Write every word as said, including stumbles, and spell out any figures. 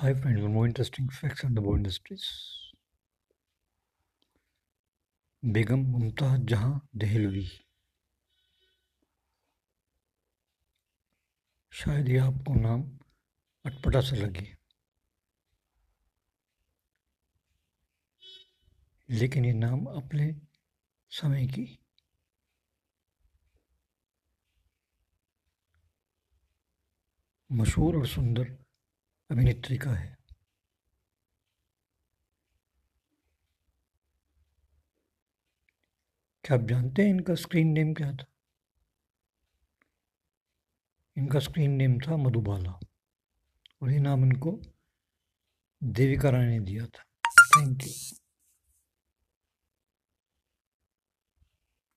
Hi friends, one more interesting facts on the Bollywood industries. बेगम मुमताज जहां देहलवी, शायद यह आपको नाम अटपटा सा लगे, लेकिन ये नाम अपने समय की मशहूर और सुंदर अभिनेत्री का है। क्या आप जानते हैं इनका स्क्रीन नेम क्या था? इनका स्क्रीन नेम था मधुबाला, और ये नाम इनको देविका रानी ने दिया था। Thank you.